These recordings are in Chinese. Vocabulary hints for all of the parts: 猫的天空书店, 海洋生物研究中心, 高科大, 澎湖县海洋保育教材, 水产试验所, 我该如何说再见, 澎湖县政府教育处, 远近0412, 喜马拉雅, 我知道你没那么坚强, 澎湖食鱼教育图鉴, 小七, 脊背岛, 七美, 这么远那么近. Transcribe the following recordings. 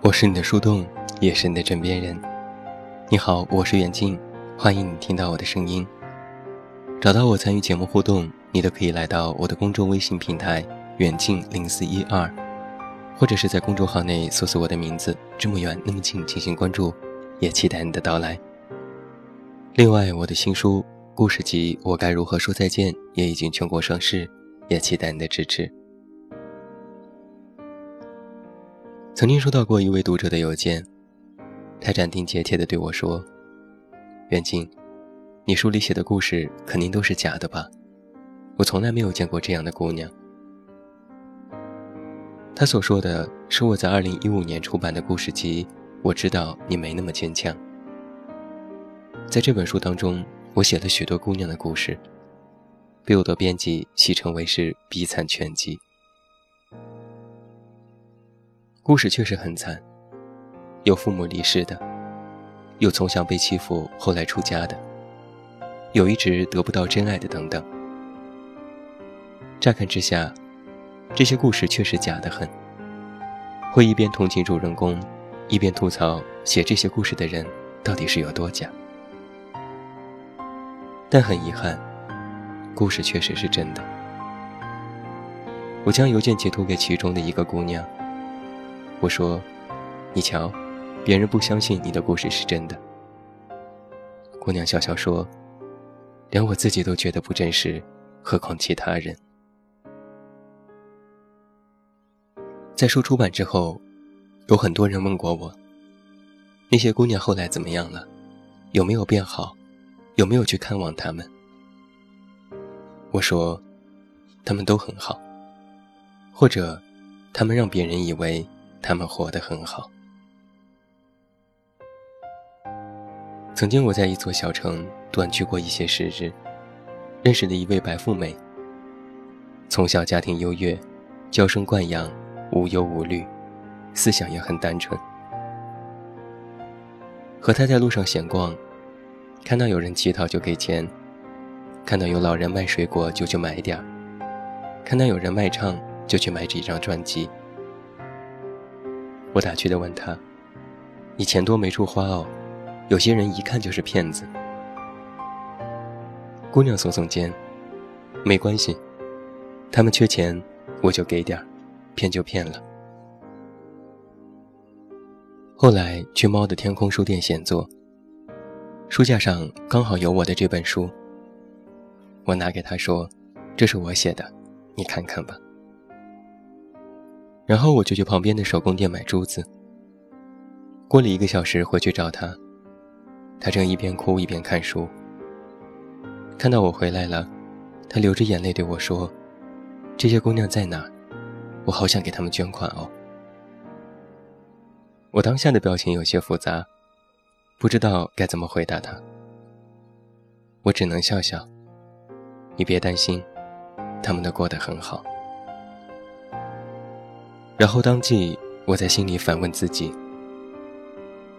我是你的树洞，也是你的枕边人。你好，我是远近，欢迎你听到我的声音。找到我参与节目互动，你都可以来到我的公众微信平台远近0412，或者是在公众号内搜索我的名字这么远那么近进行关注，也期待你的到来。另外，我的新书故事集《我该如何说再见》也已经全国上市，也期待你的支持。曾经收到过一位读者的邮件，他斩钉截铁地对我说，远近，你书里写的故事肯定都是假的吧？我从来没有见过这样的姑娘。他所说的是我在2015年出版的故事集《我知道你没那么坚强》。在这本书当中，我写了许多姑娘的故事，被我的编辑戏称为是悲惨全集。故事确实很惨，有父母离世的，有从小被欺负后来出家的，有一直得不到真爱的等等。乍看之下，这些故事确实假得很，会一边同情主人公，一边吐槽写这些故事的人到底是有多假。但很遗憾，故事确实是真的。我将邮件截图给其中的一个姑娘，我说，你瞧，别人不相信你的故事是真的。姑娘笑笑说，连我自己都觉得不真实，何况其他人。在书出版之后，有很多人问过我，那些姑娘后来怎么样了？有没有变好？有没有去看望她们？我说，她们都很好，或者她们让别人以为他们活得很好。曾经我在一座小城短居过一些时日，认识了一位白富美。从小家庭优越，娇生惯养，无忧无虑，思想也很单纯。和她在路上闲逛，看到有人乞讨就给钱，看到有老人卖水果就去买一点，看到有人卖唱就去买几张专辑。我打趣地问他，你钱多没处花哦，有些人一看就是骗子。姑娘耸耸肩，没关系，他们缺钱我就给点，骗就骗了。后来去猫的天空书店闲坐，书架上刚好有我的这本书，我拿给他说，这是我写的，你看看吧。然后我就去旁边的手工店买珠子。过了1个小时回去找他，他正一边哭一边看书。看到我回来了，他流着眼泪对我说，这些姑娘在哪？我好想给她们捐款哦。我当下的表情有些复杂，不知道该怎么回答他。我只能笑笑，你别担心，她们都过得很好。然后当即我在心里反问自己，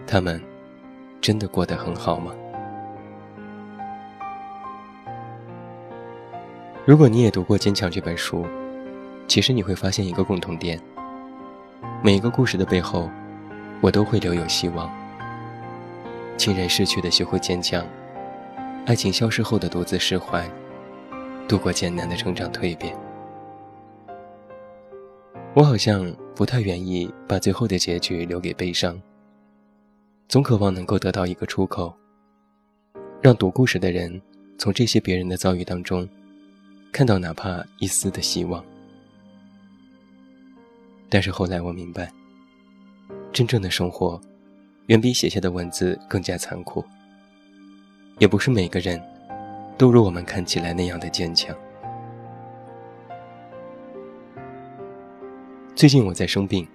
他们真的过得很好吗？如果你也读过《坚强》这本书，其实你会发现一个共同点，每一个故事的背后，我都会留有希望。亲人逝去的学会坚强，爱情消失后的独自释怀，度过艰难的成长蜕变。我好像不太愿意把最后的结局留给悲伤，总渴望能够得到一个出口，让读故事的人从这些别人的遭遇当中看到哪怕一丝的希望。但是后来我明白，真正的生活远比写下的文字更加残酷，也不是每个人都如我们看起来那样的坚强。最近我在生病，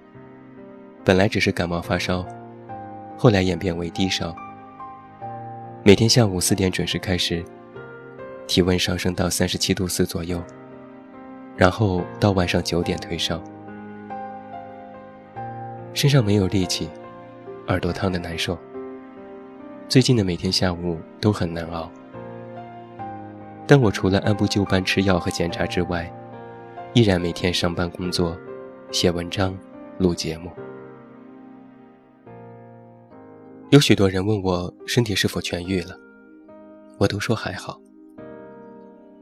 本来只是感冒发烧，后来演变为低烧。每天下午4点准时开始，体温上升到37度4左右，然后到晚上9点退烧。身上没有力气，耳朵烫得难受，最近的每天下午都很难熬。但我除了按部就班吃药和检查之外，依然每天上班工作，写文章，录节目。有许多人问我身体是否痊愈了，我都说还好。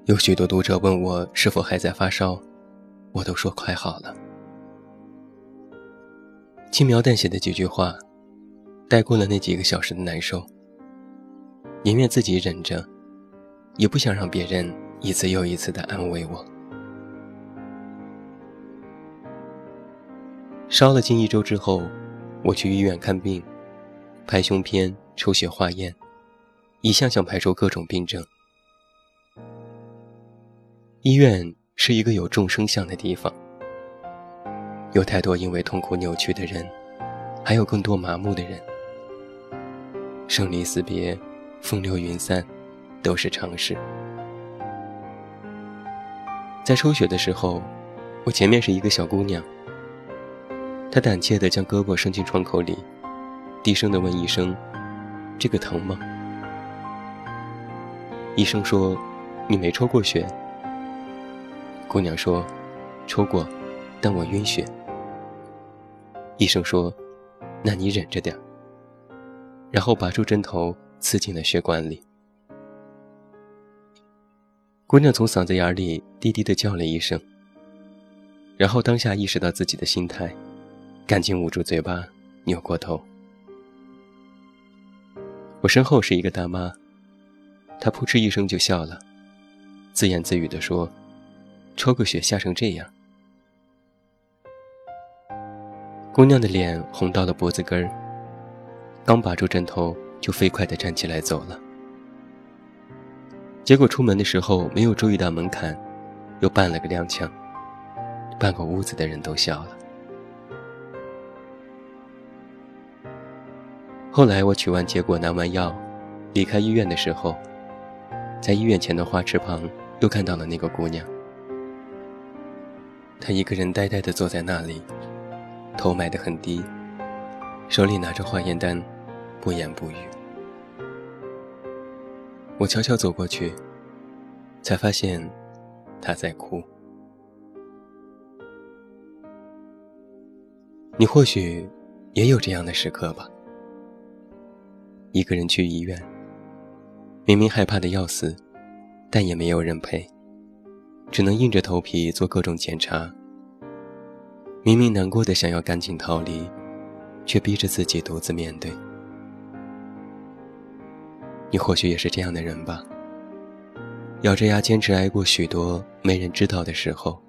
有许多读者问我是否还在发烧，我都说快好了。轻描淡写的几句话，带过了那几个小时的难受，宁愿自己忍着，也不想让别人一次又一次地安慰我。烧了近1周之后，我去医院看病，拍胸片、抽血化验，一项项排除各种病症。医院是一个有众生相的地方，有太多因为痛苦扭曲的人，还有更多麻木的人。生离死别，风流云散，都是常事。在抽血的时候，我前面是一个小姑娘，她胆怯地将胳膊伸进窗口里，低声地问医生：“这个疼吗？”医生说：“你没抽过血。”姑娘说：“抽过，但我晕血。”医生说：“那你忍着点。”然后拔出针头刺进了血管里。姑娘从嗓子眼里低低地叫了一声，然后当下意识到自己的心态，赶紧捂住嘴巴，扭过头。我身后是一个大妈，她扑哧一声就笑了，自言自语地说：“抽个血吓成这样。”姑娘的脸红到了脖子根儿，刚拔住针头就飞快地站起来走了。结果出门的时候没有注意到门槛，又绊了个踉跄，半个屋子的人都笑了。后来我取完结果，拿完药离开医院的时候，在医院前的花池旁又看到了那个姑娘。她一个人呆呆地坐在那里，头埋得很低，手里拿着化验单，不言不语。我悄悄走过去，才发现她在哭。你或许也有这样的时刻吧，一个人去医院，明明害怕得要死，但也没有人陪，只能硬着头皮做各种检查。明明难过的想要赶紧逃离，却逼着自己独自面对。你或许也是这样的人吧，咬着牙坚持挨过许多没人知道的时候，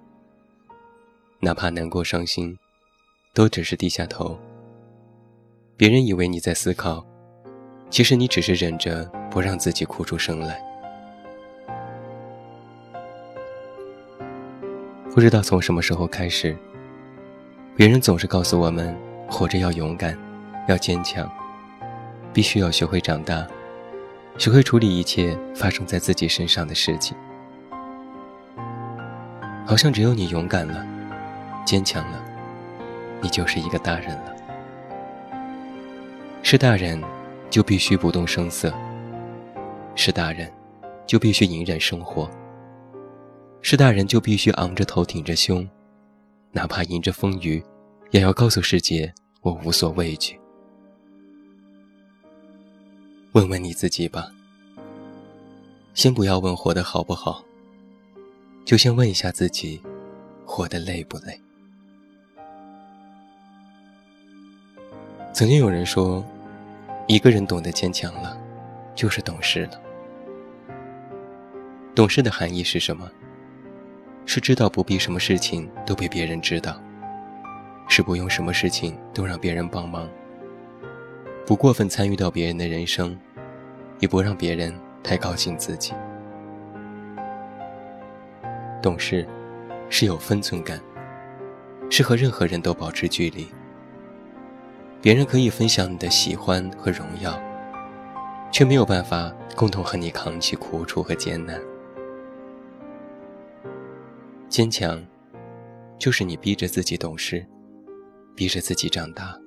哪怕难过伤心，都只是低下头。别人以为你在思考，其实你只是忍着不让自己哭出声来。不知道从什么时候开始，别人总是告诉我们活着要勇敢，要坚强，必须要学会长大，学会处理一切发生在自己身上的事情。好像只有你勇敢了，坚强了，你就是一个大人了。是大人就必须不动声色，是大人就必须隐忍生活，是大人就必须昂着头挺着胸，哪怕迎着风雨，也要告诉世界我无所畏惧。问问你自己吧，先不要问活得好不好，就先问一下自己活得累不累。曾经有人说，一个人懂得坚强了，就是懂事了。懂事的含义是什么？是知道不必什么事情都被别人知道，是不用什么事情都让别人帮忙，不过分参与到别人的人生，也不让别人太高兴自己。懂事是有分寸感，是和任何人都保持距离。别人可以分享你的喜欢和荣耀，却没有办法共同和你扛起苦楚和艰难。坚强，就是你逼着自己懂事，逼着自己长大，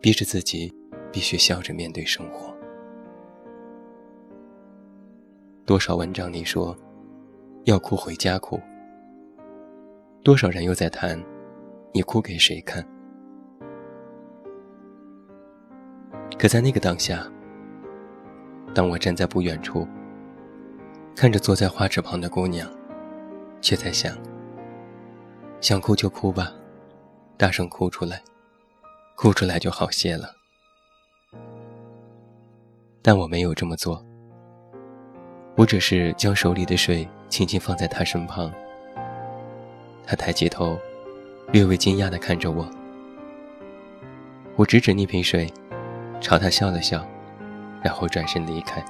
逼着自己必须笑着面对生活。多少文章里说，要哭回家哭，多少人又在谈，你哭给谁看？可在那个当下，当我站在不远处，看着坐在花池旁的姑娘，却在想，想哭就哭吧，大声哭出来，哭出来就好些了。但我没有这么做，我只是将手里的水轻轻放在她身旁。她抬起头，略微惊讶地看着我。我指指那瓶水，朝她笑了笑，然后转身离开。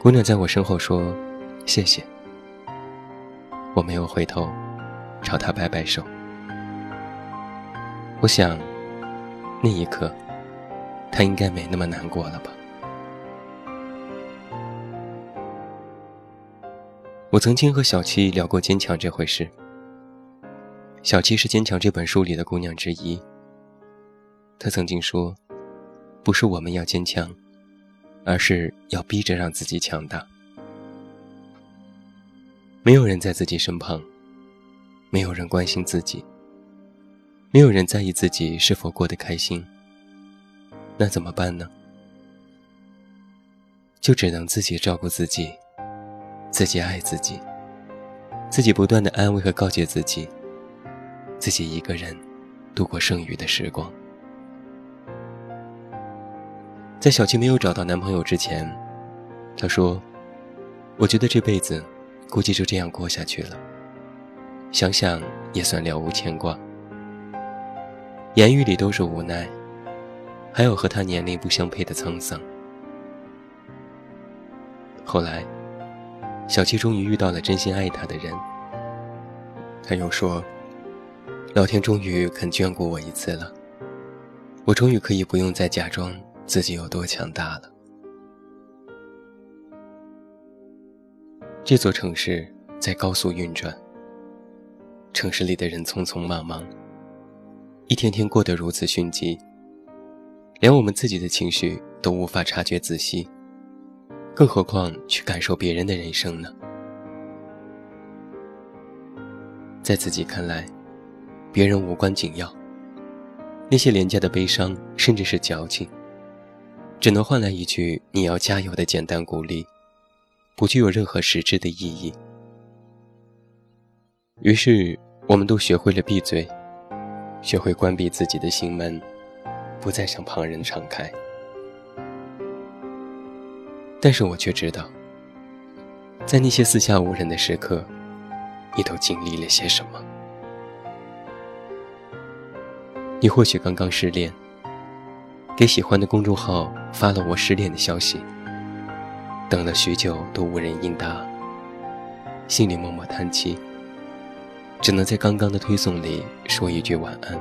姑娘在我身后说谢谢，我没有回头，朝她摆摆手。我想那一刻她应该没那么难过了吧。我曾经和小七聊过坚强这回事。小七是《坚强》这本书里的姑娘之一。她曾经说，不是我们要坚强，而是要逼着让自己强大。没有人在自己身旁，没有人关心自己，没有人在意自己是否过得开心，那怎么办呢？就只能自己照顾自己，自己爱自己，自己不断地安慰和告诫自己，自己一个人度过剩余的时光。在小七没有找到男朋友之前，她说，我觉得这辈子估计就这样过下去了，想想也算了无牵挂。言语里都是无奈，还有和她年龄不相配的沧桑。后来小七终于遇到了真心爱她的人。她又说，老天终于肯眷顾我一次了，我终于可以不用再假装自己有多强大了。这座城市在高速运转，城市里的人匆匆忙忙，一天天过得如此迅疾，连我们自己的情绪都无法察觉仔细，更何况去感受别人的人生呢？在自己看来，别人无关紧要，那些廉价的悲伤甚至是矫情，只能换来一句你要加油的简单鼓励，不具有任何实质的意义。于是我们都学会了闭嘴，学会关闭自己的心门，不再向旁人敞开。但是我却知道，在那些四下无人的时刻，你都经历了些什么。你或许刚刚失恋，给喜欢的公众号发了我失恋的消息，等了许久都无人应答，心里默默叹气，只能在刚刚的推送里说一句晚安。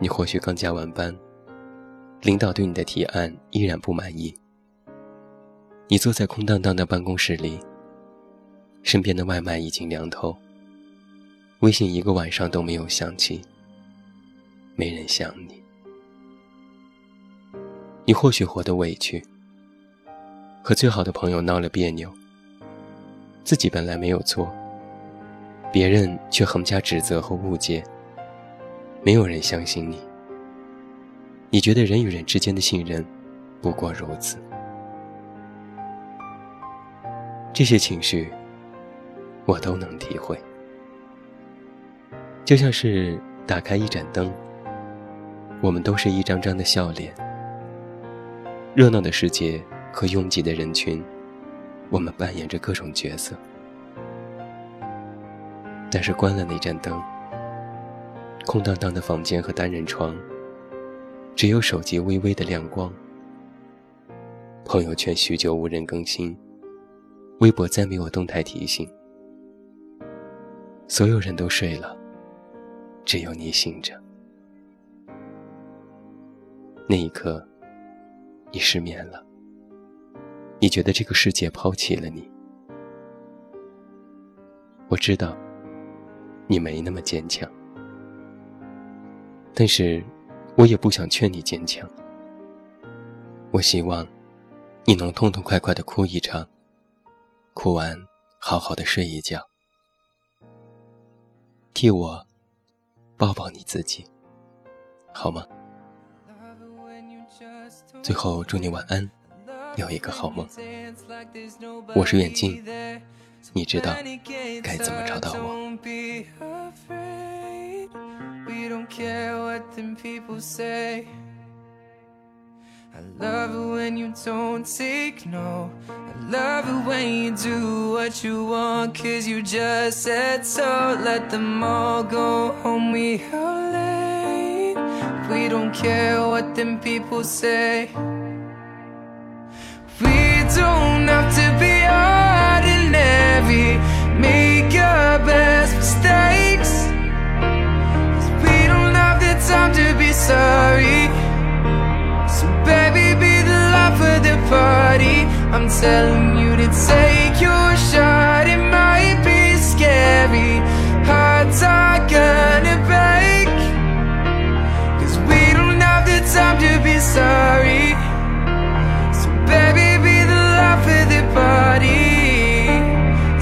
你或许刚加完班，领导对你的提案依然不满意，你坐在空荡荡的办公室里，身边的外卖已经凉透，微信一个晚上都没有响起，没人想你。你或许活得委屈，和最好的朋友闹了别扭，自己本来没有错，别人却横加指责和误解，没有人相信你。你觉得人与人之间的信任不过如此。这些情绪我都能体会，就像是打开一盏灯，我们都是一张张的笑脸。热闹的世界和拥挤的人群，我们扮演着各种角色。但是关了那盏灯，空荡荡的房间和单人床，只有手机微微的亮光，朋友圈许久无人更新，微博再没有动态提醒。所有人都睡了，只有你醒着。那一刻，你失眠了，你觉得这个世界抛弃了你。我知道，你没那么坚强，但是我也不想劝你坚强。我希望你能痛痛快快地哭一场，哭完好好地睡一觉，替我抱抱你自己。好吗？最后祝你晚安，有一个好梦。我是远近，你知道该怎么找到我。I love it when you don't take no. I love it when you do what you want, 'cause you just said so. Let them all go home, we are late. We don't care what them people say. We don't have to be ordinary, make your best mistakes, 'cause we don't have the time to be sorry. So baby, be the life of the party. I'm telling you to take your shot. It might be scary, hearts are gonna break, 'cause we don't have the time to be sorry. So baby, be the life of the party.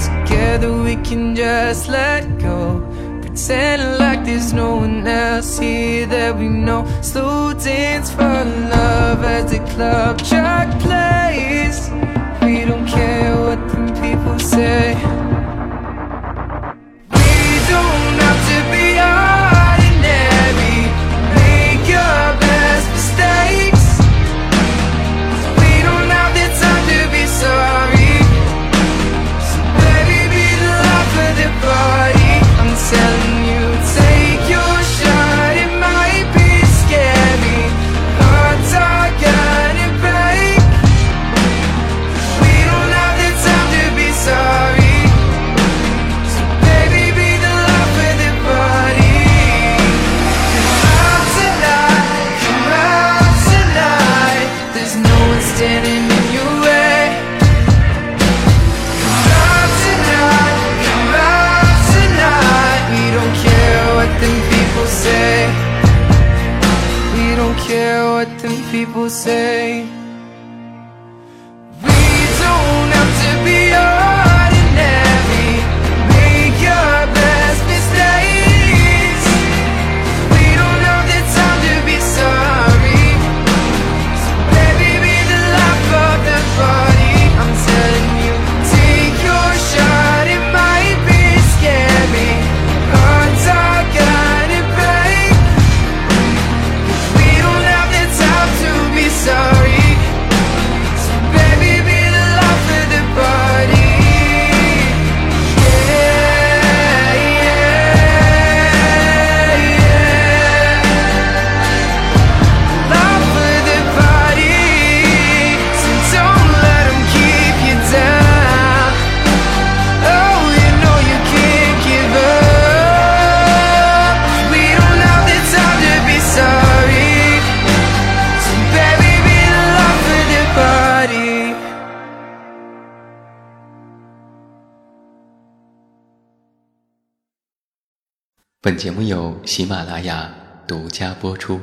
Together we can just let go, pretend like there's no one else here that we know. Slow dance for love as the club track plays. We don't care what them people say. We don't have to be ordinary, make your best mistakes, 'cause we don't have the time to be sorry. So baby, be the life of the party. I'm telling you, what them people say. We don't have to be ordinary, make your best mistakes, 'cause we don't have the time to be sorry. So baby, be the life of the party. I'm telling you, take your shot. It might be scary, hearts are gonna break, 'cause we don't have the time to be sorry. So baby, be the life of the party. Yeah, yeah, yeah. Life of the party. So don't let 'em keep you down. Oh, you know you can't give up. We don't have the time to be sorry. So baby, be the life of the party.本节目由喜马拉雅独家播出。